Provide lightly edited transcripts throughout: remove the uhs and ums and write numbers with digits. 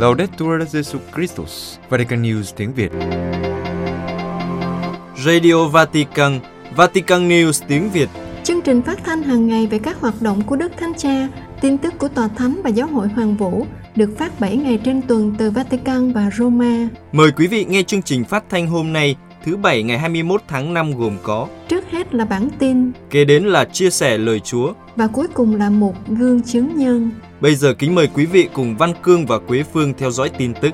Laudetur Jesus Christus, Vatican News tiếng Việt. Radio Vatican, Vatican News tiếng Việt. Chương trình phát thanh hàng ngày về các hoạt động của Đức Thánh Cha, tin tức của Tòa Thánh và Giáo hội Hoàng Vũ, được phát 7 ngày trên tuần từ Vatican và Roma. Mời quý vị nghe chương trình phát thanh hôm nay, thứ Bảy ngày 21 tháng 5 gồm có: trước hết là bản tin, kế đến là chia sẻ lời Chúa, và cuối cùng là một gương chứng nhân. Bây giờ kính mời quý vị cùng Văn Cương và Quế Phương theo dõi tin tức.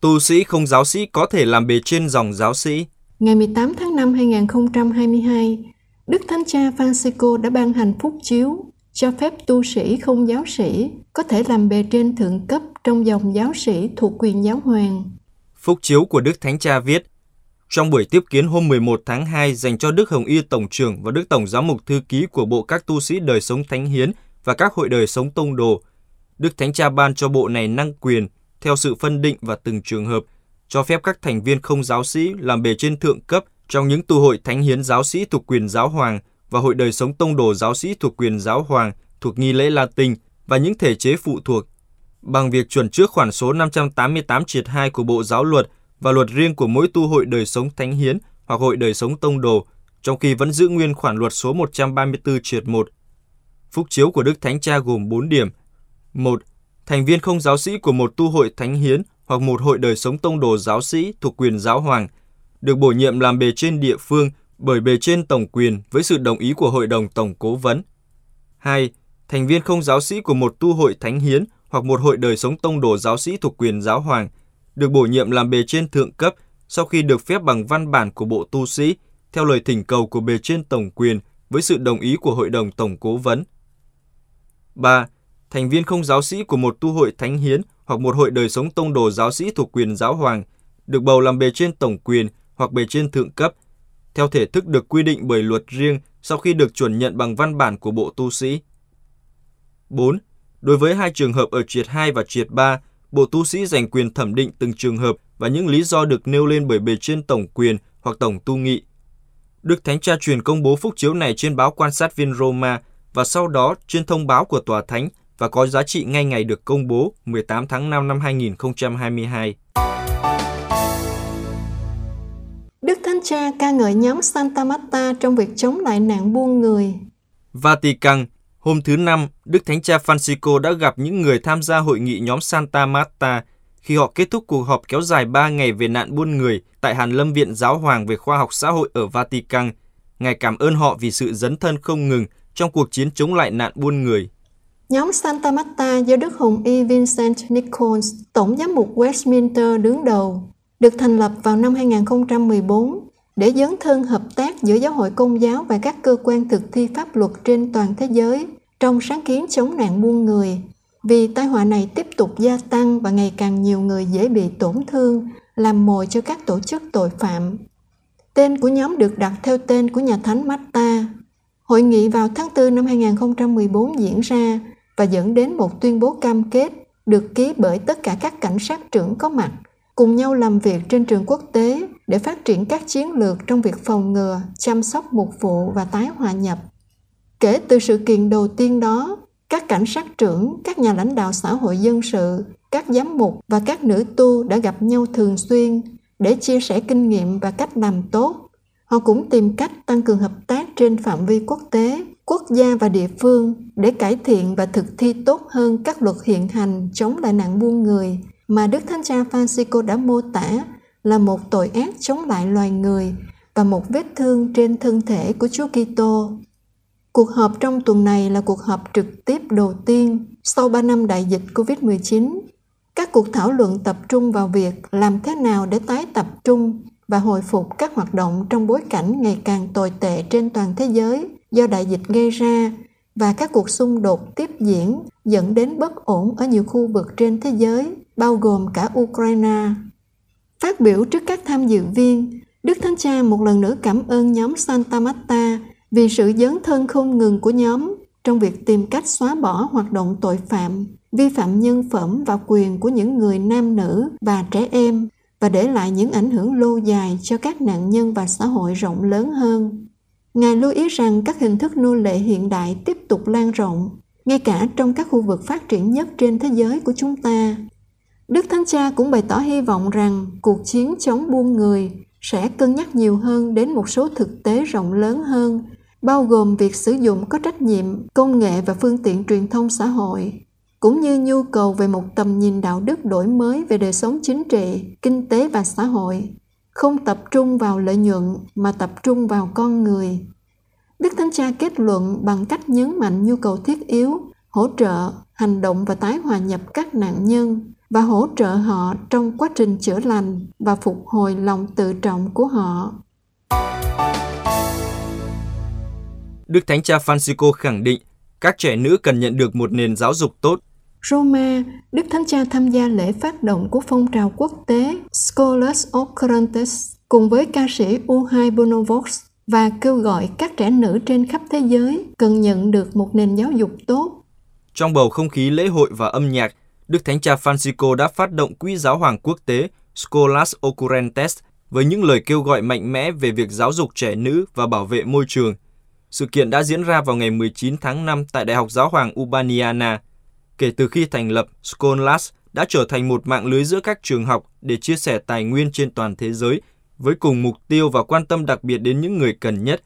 Tu sĩ không giáo sĩ có thể làm bề trên dòng giáo sĩ. Ngày 18 tháng 5 2022, Đức Thánh Cha Phanxicô đã ban hành phúc chiếu cho phép tu sĩ không giáo sĩ có thể làm bề trên thượng cấp trong dòng giáo sĩ thuộc quyền giáo hoàng. Phúc chiếu của Đức Thánh Cha viết: trong buổi tiếp kiến hôm 11 tháng 2 dành cho Đức Hồng Y Tổng trưởng và Đức Tổng Giám mục Thư ký của Bộ các tu sĩ đời sống thánh hiến và các hội đời sống tông đồ, Đức Thánh Cha ban cho bộ này năng quyền theo sự phân định và từng trường hợp, cho phép các thành viên không giáo sĩ làm bề trên thượng cấp trong những tu hội thánh hiến giáo sĩ thuộc quyền giáo hoàng và hội đời sống tông đồ giáo sĩ thuộc quyền giáo hoàng thuộc nghi lễ Latin và những thể chế phụ thuộc. Bằng việc chuẩn trước khoản số 588/2 của Bộ Giáo luật và luật riêng của mỗi tu hội đời sống thánh hiến hoặc hội đời sống tông đồ, trong khi vẫn giữ nguyên khoản luật số 134/1. Phúc chiếu của Đức Thánh Cha gồm 4 điểm. 1. Thành viên không giáo sĩ của một tu hội thánh hiến hoặc một hội đời sống tông đồ giáo sĩ thuộc quyền giáo hoàng được bổ nhiệm làm bề trên địa phương bởi bề trên tổng quyền với sự đồng ý của Hội đồng Tổng Cố vấn. 2. Thành viên không giáo sĩ của một tu hội thánh hiến hoặc một hội đời sống tông đồ giáo sĩ thuộc quyền giáo hoàng được bổ nhiệm làm bề trên thượng cấp sau khi được phép bằng văn bản của Bộ Tu sĩ theo lời thỉnh cầu của bề trên tổng quyền với sự đồng ý của Hội đồng Tổng Cố vấn. 3. Thành viên không giáo sĩ của một tu hội thánh hiến hoặc một hội đời sống tông đồ giáo sĩ thuộc quyền giáo hoàng được bầu làm bề trên tổng quyền hoặc bề trên thượng cấp theo thể thức được quy định bởi luật riêng sau khi được chuẩn nhận bằng văn bản của Bộ Tu sĩ. 4. Đối với hai trường hợp ở triệt 2 và triệt 3, Bộ Tu sĩ dành quyền thẩm định từng trường hợp và những lý do được nêu lên bởi bề trên tổng quyền hoặc tổng tu nghị. Đức Thánh Cha truyền công bố phúc chiếu này trên báo Quan sát viên Roma và sau đó trên thông báo của Tòa Thánh và có giá trị ngay ngày được công bố 18 tháng 5 năm 2022. Đức Thánh Cha ca ngợi nhóm Santa Marta trong việc chống lại nạn buôn người. Vatican. Hôm thứ Năm, Đức Thánh Cha Phanxicô đã gặp những người tham gia hội nghị nhóm Santa Marta khi họ kết thúc cuộc họp kéo dài 3 ngày về nạn buôn người tại Hàn Lâm Viện Giáo Hoàng về Khoa học Xã hội ở Vatican. Ngài cảm ơn họ vì sự dấn thân không ngừng trong cuộc chiến chống lại nạn buôn người. Nhóm Santa Marta do Đức Hồng Y Vincent Nichols, Tổng giám mục Westminster đứng đầu, được thành lập vào năm 2014 để dấn thân hợp tác giữa giáo hội công giáo và các cơ quan thực thi pháp luật trên toàn thế giới trong sáng kiến chống nạn buôn người, vì tai họa này tiếp tục gia tăng và ngày càng nhiều người dễ bị tổn thương, làm mồi cho các tổ chức tội phạm. Tên của nhóm được đặt theo tên của nhà thánh Marta. Hội nghị vào tháng 4 năm 2014 diễn ra và dẫn đến một tuyên bố cam kết được ký bởi tất cả các cảnh sát trưởng có mặt, cùng nhau làm việc trên trường quốc tế để phát triển các chiến lược trong việc phòng ngừa, chăm sóc mục vụ và tái hòa nhập. Kể từ sự kiện đầu tiên đó, các cảnh sát trưởng, các nhà lãnh đạo xã hội dân sự, các giám mục và các nữ tu đã gặp nhau thường xuyên để chia sẻ kinh nghiệm và cách làm tốt. Họ cũng tìm cách tăng cường hợp tác trên phạm vi quốc tế, quốc gia và địa phương để cải thiện và thực thi tốt hơn các luật hiện hành chống lại nạn buôn người mà Đức Thánh Cha Phanxicô đã mô tả là một tội ác chống lại loài người và một vết thương trên thân thể của Chúa Kitô. Cuộc họp trong tuần này là cuộc họp trực tiếp đầu tiên sau 3 năm đại dịch COVID-19. Các cuộc thảo luận tập trung vào việc làm thế nào để tái tập trung và hồi phục các hoạt động trong bối cảnh ngày càng tồi tệ trên toàn thế giới do đại dịch gây ra và các cuộc xung đột tiếp diễn dẫn đến bất ổn ở nhiều khu vực trên thế giới, bao gồm cả Ukraine. Phát biểu trước các tham dự viên, Đức Thánh Cha một lần nữa cảm ơn nhóm Santa Marta vì sự dấn thân không ngừng của nhóm trong việc tìm cách xóa bỏ hoạt động tội phạm, vi phạm nhân phẩm và quyền của những người nam nữ và trẻ em và để lại những ảnh hưởng lâu dài cho các nạn nhân và xã hội rộng lớn hơn. Ngài lưu ý rằng các hình thức nô lệ hiện đại tiếp tục lan rộng ngay cả trong các khu vực phát triển nhất trên thế giới của chúng ta. Đức Thánh Cha cũng bày tỏ hy vọng rằng cuộc chiến chống buôn người sẽ cân nhắc nhiều hơn đến một số thực tế rộng lớn hơn, bao gồm việc sử dụng có trách nhiệm công nghệ và phương tiện truyền thông xã hội, cũng như nhu cầu về một tầm nhìn đạo đức đổi mới về đời sống chính trị, kinh tế và xã hội, không tập trung vào lợi nhuận mà tập trung vào con người. Đức Thánh Cha kết luận bằng cách nhấn mạnh nhu cầu thiết yếu, hỗ trợ, hành động và tái hòa nhập các nạn nhân và hỗ trợ họ trong quá trình chữa lành và phục hồi lòng tự trọng của họ. Đức Thánh Cha Phanxicô khẳng định các trẻ nữ cần nhận được một nền giáo dục tốt. Roma, Đức Thánh Cha tham gia lễ phát động của phong trào quốc tế Scholas Occurrentes cùng với ca sĩ U2 Bono Vox và kêu gọi các trẻ nữ trên khắp thế giới cần nhận được một nền giáo dục tốt. Trong bầu không khí lễ hội và âm nhạc, Đức Thánh Cha Phanxicô đã phát động Quỹ Giáo hoàng Quốc tế Scholas Occurrentes với những lời kêu gọi mạnh mẽ về việc giáo dục trẻ nữ và bảo vệ môi trường. Sự kiện đã diễn ra vào ngày 19 tháng 5 tại Đại học Giáo hoàng Urbaniana. Kể từ khi thành lập, Scholas đã trở thành một mạng lưới giữa các trường học để chia sẻ tài nguyên trên toàn thế giới với cùng mục tiêu và quan tâm đặc biệt đến những người cần nhất.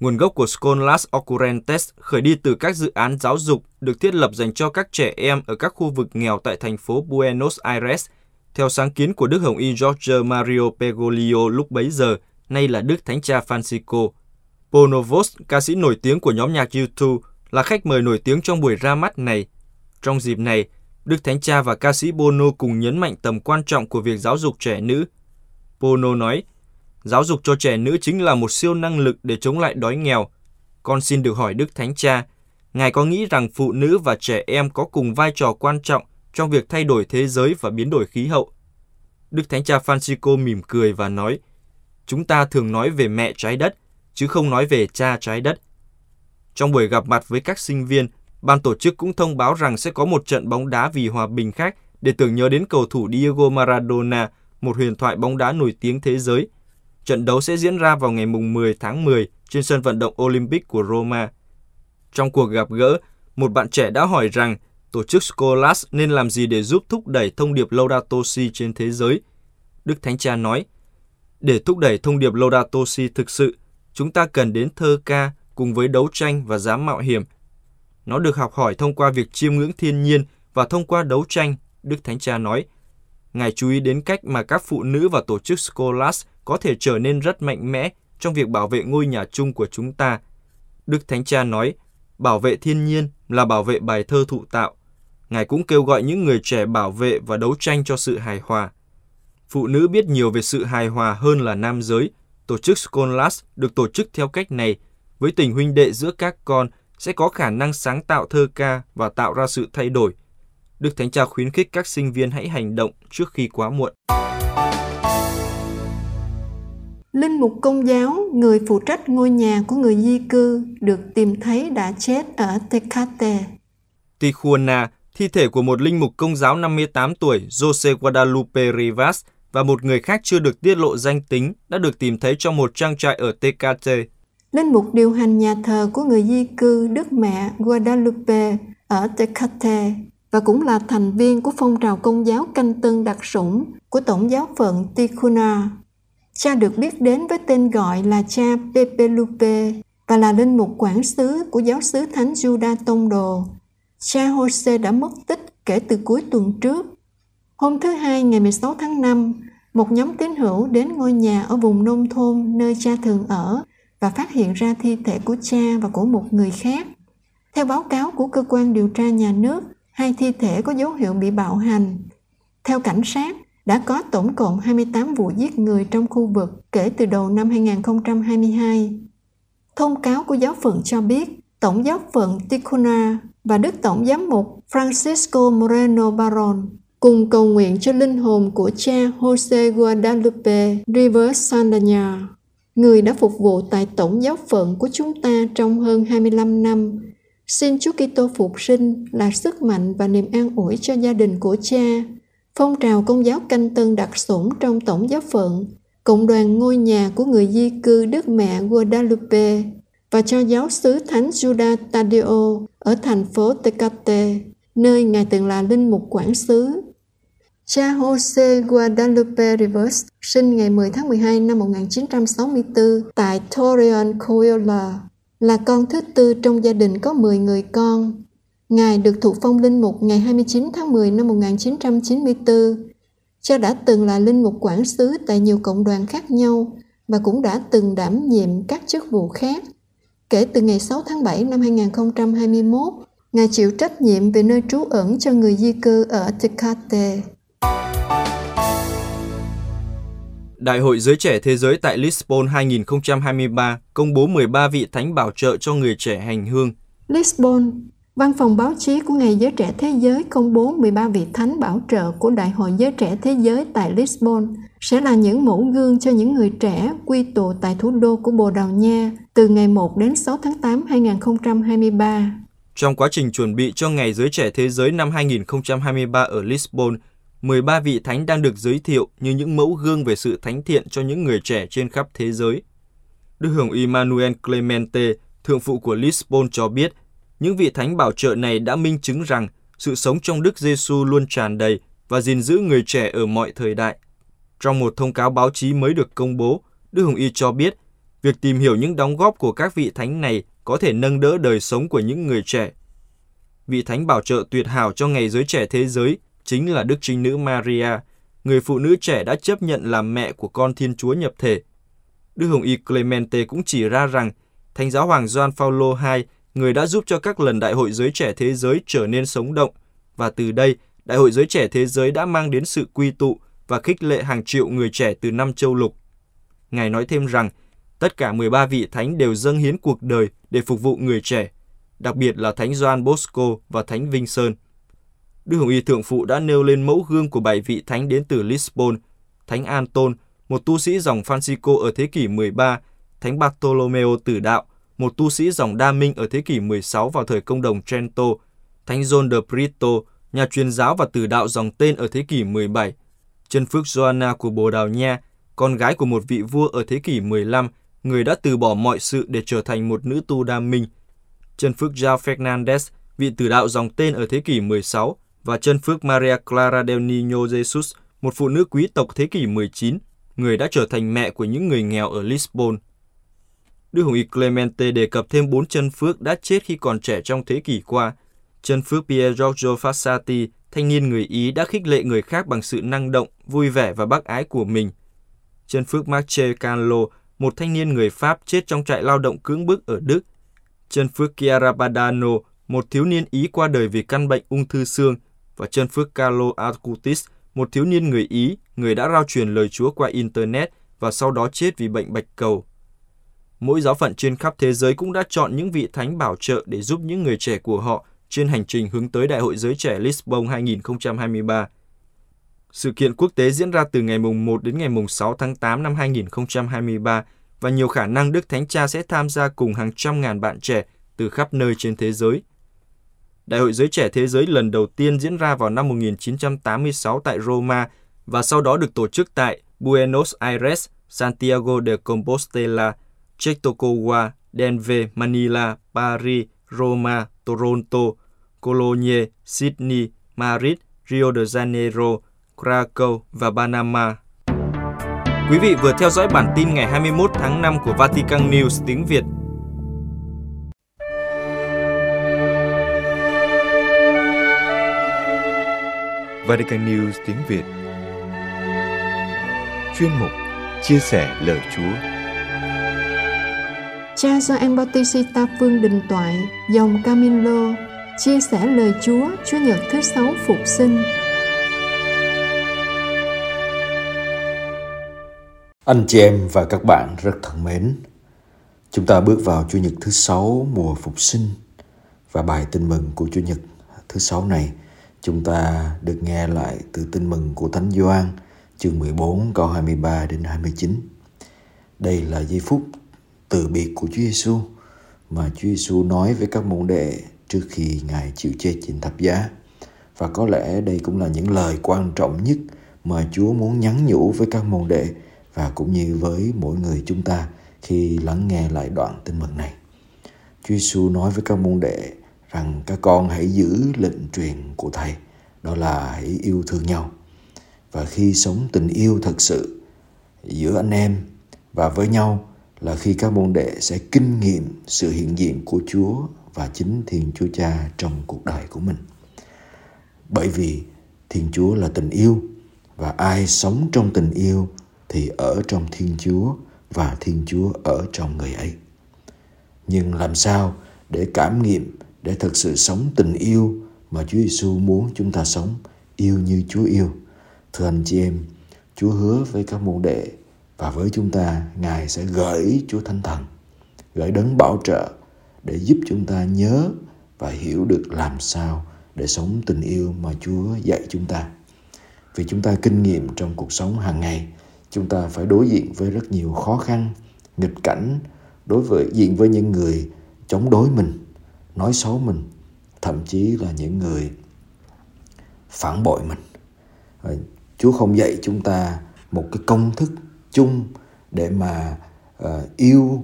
Nguồn gốc của Scholas Occurrentes khởi đi từ các dự án giáo dục được thiết lập dành cho các trẻ em ở các khu vực nghèo tại thành phố Buenos Aires, theo sáng kiến của Đức Hồng y Jorge Mario Pegolio lúc bấy giờ, nay là Đức Thánh Cha Phanxicô. Bono Vox, ca sĩ nổi tiếng của nhóm nhạc U2, là khách mời nổi tiếng trong buổi ra mắt này. Trong dịp này, Đức Thánh Cha và ca sĩ Bono cùng nhấn mạnh tầm quan trọng của việc giáo dục trẻ nữ. Bono nói, giáo dục cho trẻ nữ chính là một siêu năng lực để chống lại đói nghèo. Con xin được hỏi Đức Thánh Cha, Ngài có nghĩ rằng phụ nữ và trẻ em có cùng vai trò quan trọng trong việc thay đổi thế giới và biến đổi khí hậu? Đức Thánh Cha Phanxicô mỉm cười và nói, chúng ta thường nói về mẹ trái đất, chứ không nói về cha trái đất. Trong buổi gặp mặt với các sinh viên, ban tổ chức cũng thông báo rằng sẽ có một trận bóng đá vì hòa bình khác để tưởng nhớ đến cầu thủ Diego Maradona, một huyền thoại bóng đá nổi tiếng thế giới. Trận đấu sẽ diễn ra vào ngày 10 tháng 10 trên sân vận động Olympic của Roma. Trong cuộc gặp gỡ, một bạn trẻ đã hỏi rằng tổ chức Scholas nên làm gì để giúp thúc đẩy thông điệp Laudato Si trên thế giới. Đức Thánh Cha nói, để thúc đẩy thông điệp Laudato Si thực sự, chúng ta cần đến thơ ca cùng với đấu tranh và dám mạo hiểm. Nó được học hỏi thông qua việc chiêm ngưỡng thiên nhiên và thông qua đấu tranh, Đức Thánh Cha nói. Ngài chú ý đến cách mà các phụ nữ và tổ chức Scholas có thể trở nên rất mạnh mẽ trong việc bảo vệ ngôi nhà chung của chúng ta. Đức Thánh Cha nói, bảo vệ thiên nhiên là bảo vệ bài thơ thụ tạo. Ngài cũng kêu gọi những người trẻ bảo vệ và đấu tranh cho sự hài hòa. Phụ nữ biết nhiều về sự hài hòa hơn là nam giới. Tổ chức Scholas được tổ chức theo cách này, với tình huynh đệ giữa các con sẽ có khả năng sáng tạo thơ ca và tạo ra sự thay đổi. Đức Thánh Cha khuyến khích các sinh viên hãy hành động trước khi quá muộn. Linh mục Công giáo, người phụ trách ngôi nhà của người di cư, được tìm thấy đã chết ở Tecate. Tijuana, thi thể của một linh mục Công giáo 58 tuổi, Jose Guadalupe Rivas, và một người khác chưa được tiết lộ danh tính đã được tìm thấy trong một trang trại ở Tecate. Linh mục điều hành nhà thờ của người di cư Đức Mẹ Guadalupe ở Tecate và cũng là thành viên của phong trào Công giáo canh tân đặc sủng của Tổng giáo phận Tijuana. Cha được biết đến với tên gọi là cha Pepe Lupe và là linh mục quản xứ của giáo xứ Thánh Giuda Tông đồ. Cha Jose đã mất tích kể từ cuối tuần trước. Hôm thứ Hai ngày 16 tháng 5, một nhóm tín hữu đến ngôi nhà ở vùng nông thôn nơi cha thường ở và phát hiện ra thi thể của cha và của một người khác. Theo báo cáo của cơ quan điều tra nhà nước, hai thi thể có dấu hiệu bị bạo hành. Theo cảnh sát, đã có tổng cộng 28 vụ giết người trong khu vực kể từ đầu năm 2022. Thông cáo của giáo phận cho biết, Tổng giáo phận Tijuana và Đức Tổng giám mục Francisco Moreno Barón cùng cầu nguyện cho linh hồn của cha Jose Guadalupe Rivas, người đã phục vụ tại Tổng giáo phận của chúng ta trong hơn 25 năm. Xin Chúa Kitô phục sinh là sức mạnh và niềm an ủi cho gia đình của cha, phong trào Công giáo canh tân đặc sủng trong Tổng giáo phận, cộng đoàn ngôi nhà của người di cư Đức Mẹ Guadalupe và cho giáo xứ Thánh Giuda Tadeo ở thành phố Tecate, nơi Ngài từng là linh mục quản xứ. Cha Jose Guadalupe Rivas sinh ngày 10 tháng 12 năm 1964 tại Torreon Coahuila, là con thứ tư trong gia đình có 10 người con. Ngài được thụ phong linh mục ngày 29 tháng 10 năm 1994. Cha đã từng là linh mục quản xứ tại nhiều cộng đoàn khác nhau và cũng đã từng đảm nhiệm các chức vụ khác. Kể từ ngày 6 tháng 7 năm 2021, Ngài chịu trách nhiệm về nơi trú ẩn cho người di cư ở Tecate. Đại hội Giới Trẻ Thế Giới tại Lisbon 2023 công bố 13 vị thánh bảo trợ cho người trẻ hành hương. Lisbon, Văn phòng báo chí của Ngày Giới Trẻ Thế Giới công bố 13 vị thánh bảo trợ của Đại hội Giới Trẻ Thế Giới tại Lisbon sẽ là những mẫu gương cho những người trẻ quy tụ tại thủ đô của Bồ Đào Nha từ ngày 1 đến 6 tháng 8 năm 2023. Trong quá trình chuẩn bị cho Ngày Giới Trẻ Thế Giới năm 2023 ở Lisbon, 13 vị thánh đang được giới thiệu như những mẫu gương về sự thánh thiện cho những người trẻ trên khắp thế giới. Đức Hồng Y Manuel Clemente, thượng phụ của Lisbon cho biết, những vị thánh bảo trợ này đã minh chứng rằng sự sống trong Đức Giêsu luôn tràn đầy và gìn giữ người trẻ ở mọi thời đại. Trong một thông cáo báo chí mới được công bố, Đức Hồng Y cho biết, việc tìm hiểu những đóng góp của các vị thánh này có thể nâng đỡ đời sống của những người trẻ. Vị thánh bảo trợ tuyệt hảo cho Ngày Giới Trẻ Thế Giới chính là Đức Trinh Nữ Maria, người phụ nữ trẻ đã chấp nhận làm mẹ của con Thiên Chúa nhập thể. Đức Hồng Y Clemente cũng chỉ ra rằng Thánh Giáo Hoàng Gian Paolo II, người đã giúp cho các lần Đại hội Giới Trẻ Thế Giới trở nên sống động, và từ đây, Đại hội Giới Trẻ Thế Giới đã mang đến sự quy tụ và khích lệ hàng triệu người trẻ từ 5 châu lục. Ngài nói thêm rằng, tất cả 13 vị thánh đều dâng hiến cuộc đời để phục vụ người trẻ, đặc biệt là Thánh Gian Bosco và Thánh Vinh Sơn. Đức Hồng Y Thượng Phụ đã nêu lên mẫu gương của 7 vị thánh đến từ Lisbon: Thánh Antôn, một tu sĩ dòng Phanxicô ở thế kỷ 13, Thánh Bartolomeo Tử Đạo, một tu sĩ dòng Đa Minh ở thế kỷ 16 vào thời công đồng Trento, Thánh John de Brito, nhà truyền giáo và tử đạo dòng tên ở thế kỷ 17, Chân Phước Joanna của Bồ Đào Nha, con gái của một vị vua ở thế kỷ 15, người đã từ bỏ mọi sự để trở thành một nữ tu Đa Minh, Chân Phước João Fernandes, vị tử đạo dòng tên ở thế kỷ 16, và Chân Phước Maria Clara del Niño Jesus, một phụ nữ quý tộc thế kỷ 19, người đã trở thành mẹ của những người nghèo ở Lisbon. Đức Hồng Y Clemente đề cập thêm 4 chân phước đã chết khi còn trẻ trong thế kỷ qua. Chân phước Pier Giorgio Fassati, thanh niên người Ý đã khích lệ người khác bằng sự năng động, vui vẻ và bác ái của mình. Chân phước Marce Canlo, một thanh niên người Pháp chết trong trại lao động cưỡng bức ở Đức. Chân phước Chiara Badano, một thiếu niên Ý qua đời vì căn bệnh ung thư xương, và chân phước Carlo Acutis, một thiếu niên người Ý, người đã rao truyền lời Chúa qua Internet và sau đó chết vì bệnh bạch cầu. Mỗi giáo phận trên khắp thế giới cũng đã chọn những vị thánh bảo trợ để giúp những người trẻ của họ trên hành trình hướng tới Đại hội Giới Trẻ Lisbon 2023. Sự kiện quốc tế diễn ra từ ngày 1 đến ngày 6 tháng 8 năm 2023 và nhiều khả năng Đức Thánh Cha sẽ tham gia cùng hàng trăm ngàn bạn trẻ từ khắp nơi trên thế giới. Đại hội Giới Trẻ Thế Giới lần đầu tiên diễn ra vào năm 1986 tại Roma và sau đó được tổ chức tại Buenos Aires, Santiago de Compostela, Chautauqua, Denver, Manila, Paris, Roma, Toronto, Cologne, Sydney, Madrid, Rio de Janeiro, Krakow và Panama. Quý vị vừa theo dõi bản tin ngày 21 tháng 5 của Vatican News tiếng Việt. Vatican News tiếng Việt. Chuyên mục Chia sẻ lời Chúa. Cha Gian Bautista Phương Đình Toại, dòng Camilo, chia sẻ lời Chúa, Chúa Nhật thứ 6 Phục Sinh. Anh chị em và các bạn rất thân mến, chúng ta bước vào Chúa Nhật thứ 6 mùa Phục Sinh và bài tin mừng của Chúa Nhật thứ 6 này, chúng ta được nghe lại từ tin mừng của Thánh Gioan, chương 14 câu 23 đến 29. Đây là giây phút từ biệt của Chúa Giêsu mà Chúa Giêsu nói với các môn đệ trước khi Ngài chịu chết trên thập giá. Và có lẽ đây cũng là những lời quan trọng nhất mà Chúa muốn nhắn nhủ với các môn đệ và cũng như với mỗi người chúng ta khi lắng nghe lại đoạn tin mừng này. Chúa Giêsu nói với các môn đệ rằng các con hãy giữ lệnh truyền của Thầy, đó là hãy yêu thương nhau. Và khi sống tình yêu thật sự giữa anh em và với nhau là khi các môn đệ sẽ kinh nghiệm sự hiện diện của Chúa và chính Thiên Chúa Cha trong cuộc đời của mình. Bởi vì Thiên Chúa là tình yêu, và ai sống trong tình yêu thì ở trong Thiên Chúa và Thiên Chúa ở trong người ấy. Nhưng làm sao để cảm nghiệm, để thực sự sống tình yêu mà Chúa Giêsu muốn chúng ta sống, yêu như Chúa yêu? Thưa anh chị em, Chúa hứa với các môn đệ và với chúng ta, Ngài sẽ gửi Chúa Thánh Thần, gửi đấng bảo trợ để giúp chúng ta nhớ và hiểu được làm sao để sống tình yêu mà Chúa dạy chúng ta. Vì chúng ta kinh nghiệm trong cuộc sống hàng ngày, chúng ta phải đối diện với rất nhiều khó khăn, nghịch cảnh, đối diện với những người chống đối mình, nói xấu mình, thậm chí là những người phản bội mình. Chúa không dạy chúng ta một cái công thức chung để mà yêu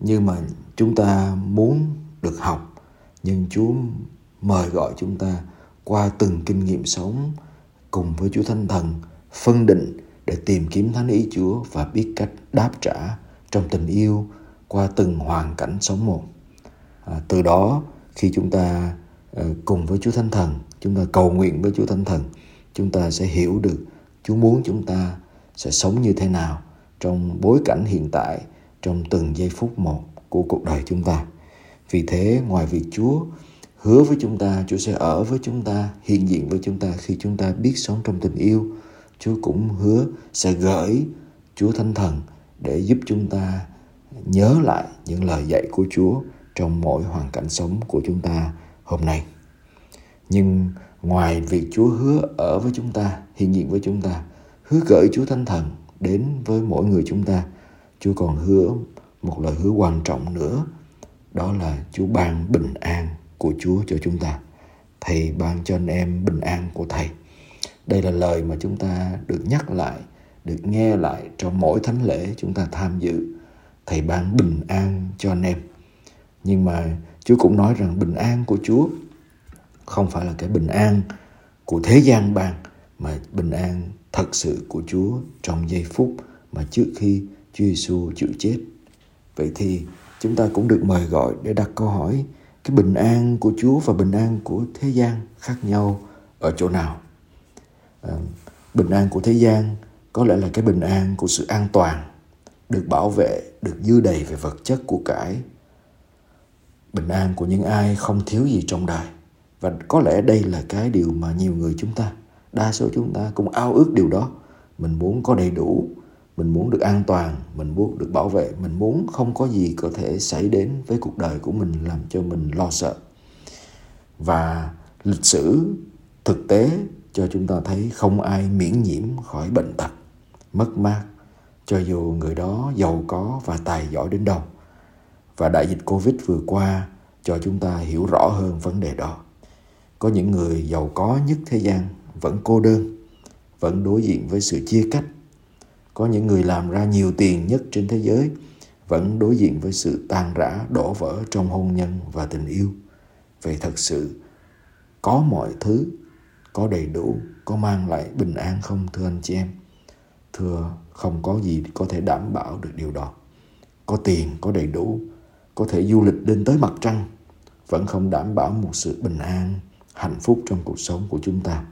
như mà chúng ta muốn được học, nhưng Chúa mời gọi chúng ta qua từng kinh nghiệm sống cùng với Chúa Thánh Thần, phân định để tìm kiếm thánh ý Chúa và biết cách đáp trả trong tình yêu qua từng hoàn cảnh sống một. Từ đó, khi chúng ta cùng với Chúa Thánh Thần, chúng ta cầu nguyện với Chúa Thánh Thần, chúng ta sẽ hiểu được Chúa muốn chúng ta sẽ sống như thế nào trong bối cảnh hiện tại, trong từng giây phút một của cuộc đời chúng ta. Vì thế, ngoài việc Chúa hứa với chúng ta, Chúa sẽ ở với chúng ta, hiện diện với chúng ta khi chúng ta biết sống trong tình yêu, Chúa cũng hứa sẽ gửi Chúa Thánh Thần để giúp chúng ta nhớ lại những lời dạy của Chúa trong mỗi hoàn cảnh sống của chúng ta hôm nay. Nhưng ngoài việc Chúa hứa ở với chúng ta, hiện diện với chúng ta, hứa gửi Chúa Thánh Thần đến với mỗi người chúng ta, Chúa còn hứa một lời hứa quan trọng nữa, đó là Chúa ban bình an của Chúa cho chúng ta. Thầy ban cho anh em bình an của Thầy. Đây là lời mà chúng ta được nhắc lại, được nghe lại trong mỗi thánh lễ chúng ta tham dự. Thầy ban bình an cho anh em. Nhưng mà Chúa cũng nói rằng bình an của Chúa không phải là cái bình an của thế gian ban, mà bình an thật sự của Chúa trong giây phút mà trước khi Chúa Giêsu chịu chết. Vậy thì chúng ta cũng được mời gọi để đặt câu hỏi, cái bình an của Chúa và bình an của thế gian khác nhau ở chỗ nào? Bình an của thế gian có lẽ là cái bình an của sự an toàn, được bảo vệ, được dư đầy về vật chất của cải, bình an của những ai không thiếu gì trong đời. Và có lẽ đây là cái điều mà nhiều người chúng ta, đa số chúng ta cũng ao ước điều đó. Mình muốn có đầy đủ, mình muốn được an toàn, mình muốn được bảo vệ, mình muốn không có gì có thể xảy đến với cuộc đời của mình làm cho mình lo sợ. Và lịch sử thực tế cho chúng ta thấy không ai miễn nhiễm khỏi bệnh tật, mất mát, cho dù người đó giàu có và tài giỏi đến đâu. Và đại dịch Covid vừa qua cho chúng ta hiểu rõ hơn vấn đề đó. Có những người giàu có nhất thế gian vẫn cô đơn, vẫn đối diện với sự chia cách. Có những người làm ra nhiều tiền nhất trên thế giới vẫn đối diện với sự tan rã, đổ vỡ trong hôn nhân và tình yêu. Vậy thật sự có mọi thứ, có đầy đủ, có mang lại bình an không thưa anh chị em? Thưa, không có gì có thể đảm bảo được điều đó. Có tiền, có đầy đủ, có thể du lịch đến tới mặt trăng, vẫn không đảm bảo một sự bình an, hạnh phúc trong cuộc sống của chúng ta.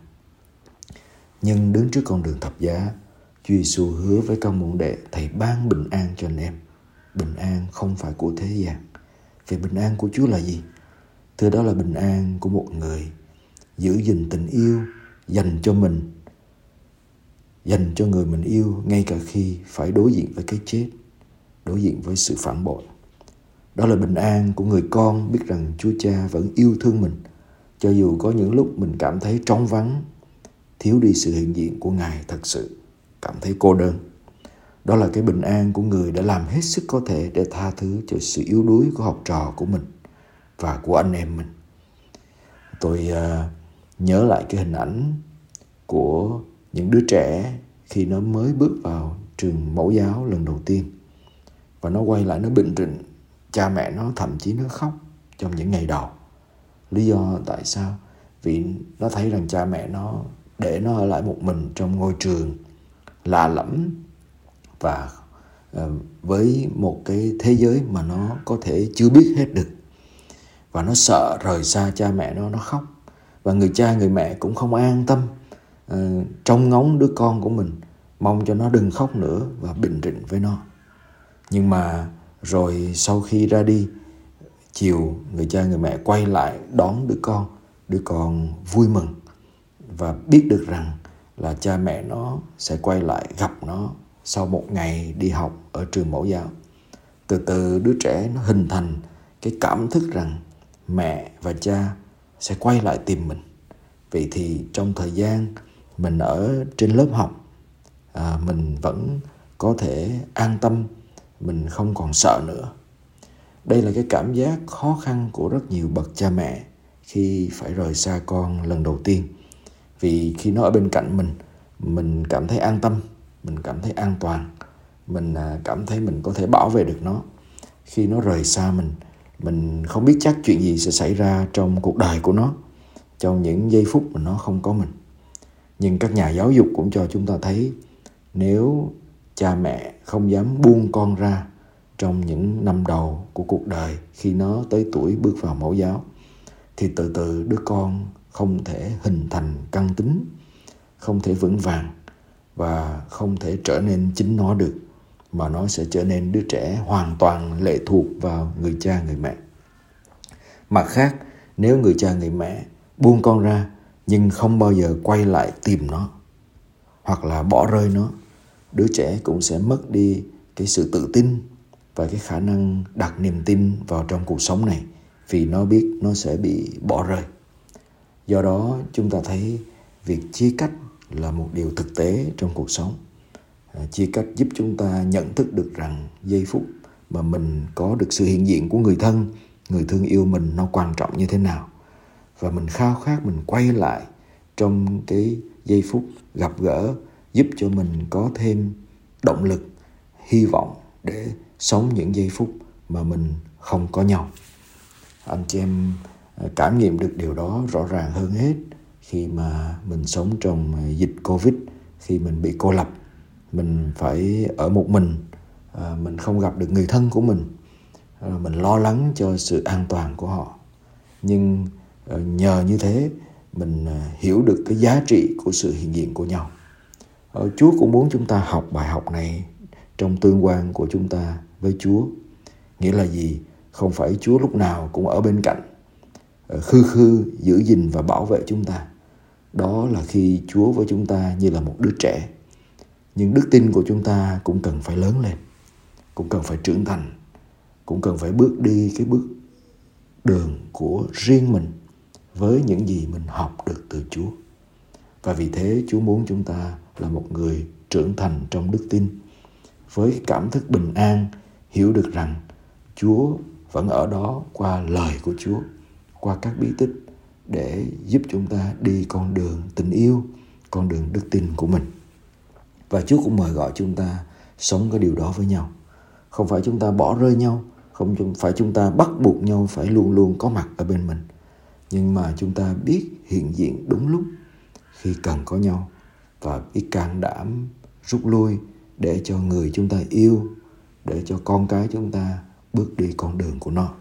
Nhưng đứng trước con đường thập giá, Chúa Giêsu hứa với các môn đệ, Thầy ban bình an cho anh em. Bình an không phải của thế gian. Vậy bình an của Chúa là gì? Thưa, đó là bình an của một người giữ gìn tình yêu dành cho mình, dành cho người mình yêu, ngay cả khi phải đối diện với cái chết, đối diện với sự phản bội. Đó là bình an của người con biết rằng Chúa Cha vẫn yêu thương mình, cho dù có những lúc mình cảm thấy trống vắng, thiếu đi sự hiện diện của Ngài thật sự, cảm thấy cô đơn. Đó là cái bình an của người đã làm hết sức có thể để tha thứ cho sự yếu đuối của học trò của mình và của anh em mình. Tôi nhớ lại cái hình ảnh của những đứa trẻ khi nó mới bước vào trường mẫu giáo lần đầu tiên, và nó quay lại, nó bình rịnh Cha mẹ nó thậm chí nó khóc trong những ngày đầu. Lý do tại sao? Vì nó thấy rằng cha mẹ nó để nó ở lại một mình trong ngôi trường lạ lẫm và với một cái thế giới mà nó có thể chưa biết hết được. Và nó sợ rời xa cha mẹ nó khóc. Và người cha người mẹ cũng không an tâm trông ngóng đứa con của mình, mong cho nó đừng khóc nữa và bình tĩnh với nó. Nhưng mà rồi sau khi ra đi, chiều người cha người mẹ quay lại đón đứa con. Đứa con vui mừng và biết được rằng là cha mẹ nó sẽ quay lại gặp nó sau một ngày đi học ở trường mẫu giáo. Từ từ đứa trẻ nó hình thành cái cảm thức rằng mẹ và cha sẽ quay lại tìm mình. Vậy thì trong thời gian mình ở trên lớp học, mình vẫn có thể an tâm, mình không còn sợ nữa. Đây là cái cảm giác khó khăn của rất nhiều bậc cha mẹ khi phải rời xa con lần đầu tiên. Vì khi nó ở bên cạnh mình cảm thấy an tâm, mình cảm thấy an toàn, mình cảm thấy mình có thể bảo vệ được nó. Khi nó rời xa mình không biết chắc chuyện gì sẽ xảy ra trong cuộc đời của nó, trong những giây phút mà nó không có mình. Nhưng các nhà giáo dục cũng cho chúng ta thấy, nếu cha mẹ không dám buông con ra trong những năm đầu của cuộc đời, khi nó tới tuổi bước vào mẫu giáo, thì từ từ đứa con không thể hình thành căn tính, không thể vững vàng và không thể trở nên chính nó được, mà nó sẽ trở nên đứa trẻ hoàn toàn lệ thuộc vào người cha người mẹ. Mặt khác, nếu người cha người mẹ buông con ra nhưng không bao giờ quay lại tìm nó hoặc là bỏ rơi nó, đứa trẻ cũng sẽ mất đi cái sự tự tin và cái khả năng đặt niềm tin vào trong cuộc sống này, vì nó biết nó sẽ bị bỏ rơi. Do đó chúng ta thấy việc chia cách là một điều thực tế trong cuộc sống. Chia cách giúp chúng ta nhận thức được rằng giây phút mà mình có được sự hiện diện của người thân, người thương yêu mình nó quan trọng như thế nào. Và mình khao khát mình quay lại trong cái giây phút gặp gỡ, giúp cho mình có thêm động lực, hy vọng để sống những giây phút mà mình không có nhau. Anh chị em cảm nghiệm được điều đó rõ ràng hơn hết khi mà mình sống trong dịch Covid, khi mình bị cô lập, mình phải ở một mình, mình không gặp được người thân của mình lo lắng cho sự an toàn của họ. Nhưng nhờ như thế, mình hiểu được cái giá trị của sự hiện diện của nhau. Chúa cũng muốn chúng ta học bài học này trong tương quan của chúng ta với Chúa. Nghĩa là gì? Không phải Chúa lúc nào cũng ở bên cạnh, khư khư giữ gìn và bảo vệ chúng ta. Đó là khi Chúa với chúng ta như là một đứa trẻ. Nhưng đức tin của chúng ta cũng cần phải lớn lên, cũng cần phải trưởng thành, cũng cần phải bước đi cái bước đường của riêng mình với những gì mình học được từ Chúa. Và vì thế Chúa muốn chúng ta là một người trưởng thành trong đức tin, với cảm thức bình an, hiểu được rằng Chúa vẫn ở đó qua lời của Chúa, qua các bí tích để giúp chúng ta đi con đường tình yêu, con đường đức tin của mình. Và Chúa cũng mời gọi chúng ta sống cái điều đó với nhau. Không phải chúng ta bỏ rơi nhau, không phải chúng ta bắt buộc nhau phải luôn luôn có mặt ở bên mình. Nhưng mà chúng ta biết hiện diện đúng lúc khi cần có nhau và biết can đảm rút lui để cho người chúng ta yêu, để cho con cái chúng ta bước đi con đường của nó.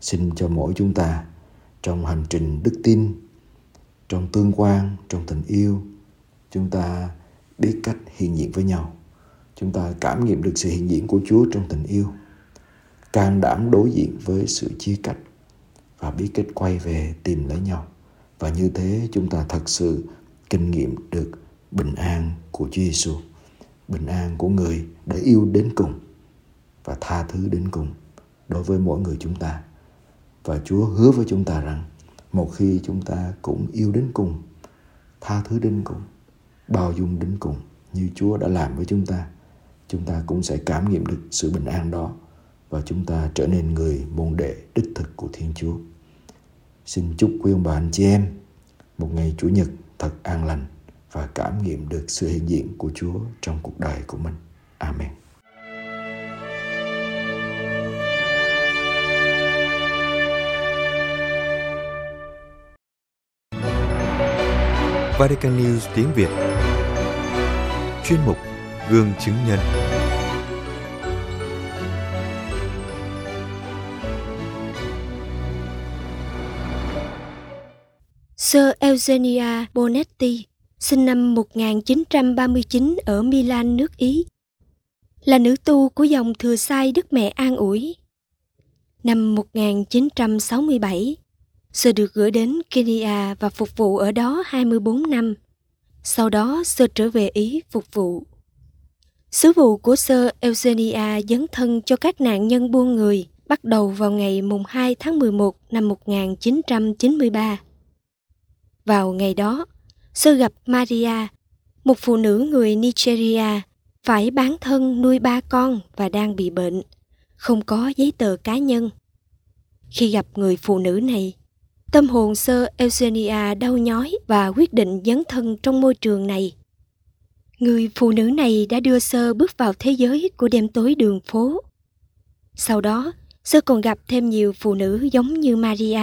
Xin cho mỗi chúng ta trong hành trình đức tin, trong tương quan, trong tình yêu, chúng ta biết cách hiện diện với nhau. Chúng ta cảm nghiệm được sự hiện diện của Chúa trong tình yêu, can đảm đối diện với sự chia cách và biết cách quay về tìm lấy nhau. Và như thế chúng ta thật sự kinh nghiệm được bình an của Chúa Giêsu, bình an của người đã yêu đến cùng và tha thứ đến cùng đối với mỗi người chúng ta. Và Chúa hứa với chúng ta rằng một khi chúng ta cũng yêu đến cùng, tha thứ đến cùng, bao dung đến cùng như Chúa đã làm với chúng ta cũng sẽ cảm nghiệm được sự bình an đó và chúng ta trở nên người môn đệ đích thực của Thiên Chúa. Xin chúc quý ông bà anh chị em một ngày Chủ nhật thật an lành và cảm nghiệm được sự hiện diện của Chúa trong cuộc đời của mình. Amen. Vatican News tiếng Việt. Chuyên mục Gương chứng nhân. Sơ Eugenia Bonetti, sinh năm 1939 ở Milan, nước Ý, là nữ tu của dòng thừa sai Đức Mẹ An Ủi. Năm 1967, Sơ được gửi đến Kenya và phục vụ ở đó 24 năm. Sau đó, Sơ trở về Ý phục vụ. Sứ vụ của Sơ Eugenia dấn thân cho các nạn nhân buôn người bắt đầu vào ngày 2 tháng 11 năm 1993. Vào ngày đó, Sơ gặp Maria, một phụ nữ người Nigeria, phải bán thân nuôi 3 con và đang bị bệnh, không có giấy tờ cá nhân. Khi gặp người phụ nữ này, tâm hồn Sơ Eugenia đau nhói và quyết định dấn thân trong môi trường này. Người phụ nữ này đã đưa Sơ bước vào thế giới của đêm tối đường phố. Sau đó, Sơ còn gặp thêm nhiều phụ nữ giống như Maria,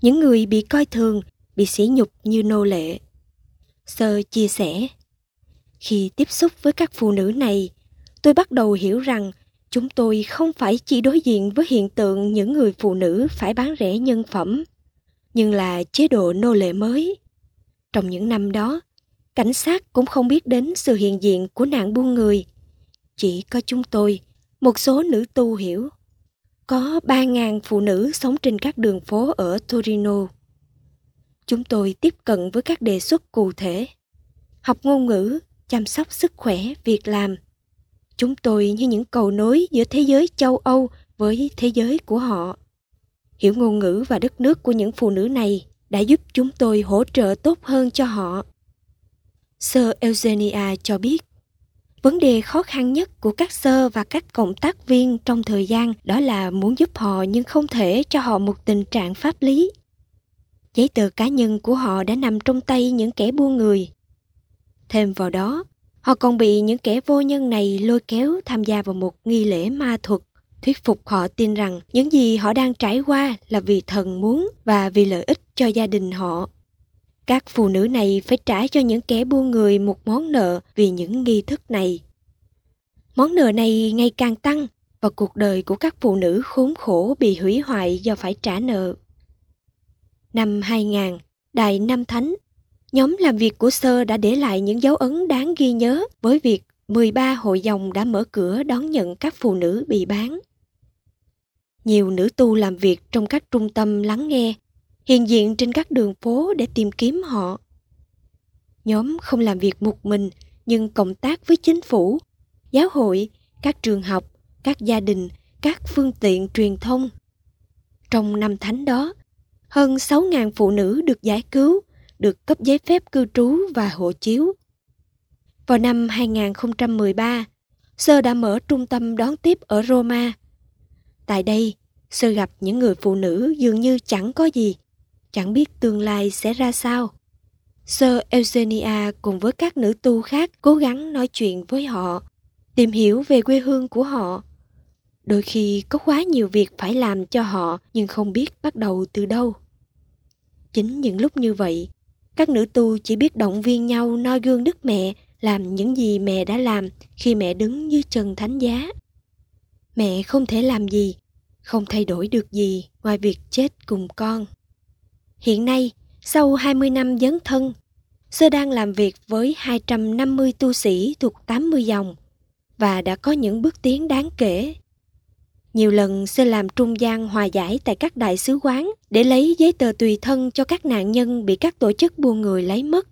những người bị coi thường, bị sỉ nhục như nô lệ. Sơ chia sẻ, khi tiếp xúc với các phụ nữ này, tôi bắt đầu hiểu rằng chúng tôi không phải chỉ đối diện với hiện tượng những người phụ nữ phải bán rẻ nhân phẩm, nhưng là chế độ nô lệ mới. Trong những năm đó, cảnh sát cũng không biết đến sự hiện diện của nạn buôn người. Chỉ có chúng tôi, một số nữ tu hiểu. Có 3.000 phụ nữ sống trên các đường phố ở Torino. Chúng tôi tiếp cận với các đề xuất cụ thể, học ngôn ngữ, chăm sóc sức khỏe, việc làm. Chúng tôi như những cầu nối giữa thế giới châu Âu với thế giới của họ. Hiểu ngôn ngữ và đất nước của những phụ nữ này đã giúp chúng tôi hỗ trợ tốt hơn cho họ. Sơ Eugenia cho biết, vấn đề khó khăn nhất của các sơ và các cộng tác viên trong thời gian đó là muốn giúp họ nhưng không thể cho họ một tình trạng pháp lý. Giấy tờ cá nhân của họ đã nằm trong tay những kẻ buôn người. Thêm vào đó, họ còn bị những kẻ vô nhân này lôi kéo tham gia vào một nghi lễ ma thuật, thuyết phục họ tin rằng những gì họ đang trải qua là vì thần muốn và vì lợi ích cho gia đình họ. Các phụ nữ này phải trả cho những kẻ buôn người một món nợ vì những nghi thức này. Món nợ này ngày càng tăng và cuộc đời của các phụ nữ khốn khổ bị hủy hoại do phải trả nợ. Năm 2000, Đại Nam Thánh, nhóm làm việc của Sơ đã để lại những dấu ấn đáng ghi nhớ với việc 13 hội dòng đã mở cửa đón nhận các phụ nữ bị bán. Nhiều nữ tu làm việc trong các trung tâm lắng nghe, hiện diện trên các đường phố để tìm kiếm họ. Nhóm không làm việc một mình nhưng cộng tác với chính phủ, giáo hội, các trường học, các gia đình, các phương tiện truyền thông. Trong năm thánh đó, hơn 6.000 phụ nữ được giải cứu, được cấp giấy phép cư trú và hộ chiếu. Vào năm 2013, Sơ đã mở trung tâm đón tiếp ở Roma. Tại đây, Sơ gặp những người phụ nữ dường như chẳng có gì, chẳng biết tương lai sẽ ra sao. Sơ Eugenia cùng với các nữ tu khác cố gắng nói chuyện với họ, tìm hiểu về quê hương của họ. Đôi khi có quá nhiều việc phải làm cho họ nhưng không biết bắt đầu từ đâu. Chính những lúc như vậy, các nữ tu chỉ biết động viên nhau noi gương Đức Mẹ làm những gì Mẹ đã làm khi Mẹ đứng dưới chân thánh giá. Mẹ không thể làm gì, không thay đổi được gì ngoài việc chết cùng con. Hiện nay, sau 20 năm dấn thân, Sơ đang làm việc với 250 tu sĩ thuộc 80 dòng và đã có những bước tiến đáng kể. Nhiều lần Sơ làm trung gian hòa giải tại các đại sứ quán để lấy giấy tờ tùy thân cho các nạn nhân bị các tổ chức buôn người lấy mất,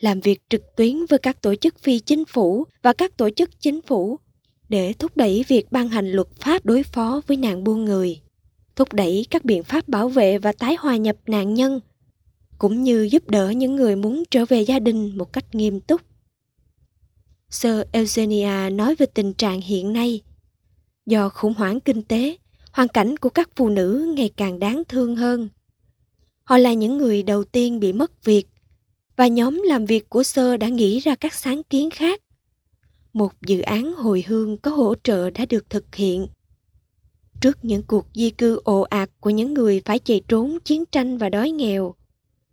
làm việc trực tuyến với các tổ chức phi chính phủ và các tổ chức chính phủ để thúc đẩy việc ban hành luật pháp đối phó với nạn buôn người, thúc đẩy các biện pháp bảo vệ và tái hòa nhập nạn nhân, cũng như giúp đỡ những người muốn trở về gia đình một cách nghiêm túc. Sơ Eugenia nói về tình trạng hiện nay. Do khủng hoảng kinh tế, hoàn cảnh của các phụ nữ ngày càng đáng thương hơn. Họ là những người đầu tiên bị mất việc, và nhóm làm việc của Sơ đã nghĩ ra các sáng kiến khác. Một dự án hồi hương có hỗ trợ đã được thực hiện. Trước những cuộc di cư ồ ạt của những người phải chạy trốn chiến tranh và đói nghèo,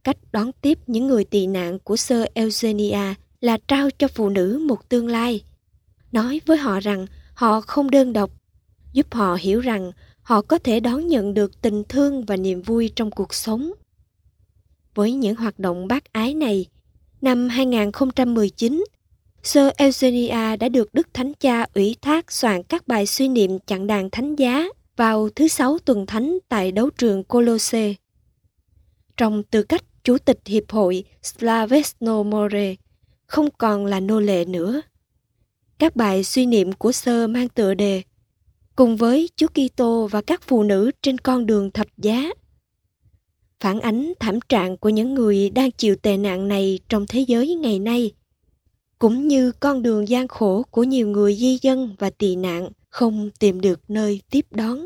cách đón tiếp những người tị nạn của Sơ Eugenia là trao cho phụ nữ một tương lai. Nói với họ rằng họ không đơn độc, giúp họ hiểu rằng họ có thể đón nhận được tình thương và niềm vui trong cuộc sống. Với những hoạt động bác ái này, năm 2019, Sơ Eugenia đã được Đức Thánh Cha ủy thác soạn các bài suy niệm chặn đàn thánh giá vào thứ Sáu tuần thánh tại đấu trường Colosse. Trong tư cách Chủ tịch Hiệp hội Slavesno More, không còn là nô lệ nữa. Các bài suy niệm của Sơ mang tựa đề Cùng với Chúa Kitô và các phụ nữ trên con đường thập giá, phản ánh thảm trạng của những người đang chịu tệ nạn này trong thế giới ngày nay, cũng như con đường gian khổ của nhiều người di dân và tị nạn không tìm được nơi tiếp đón.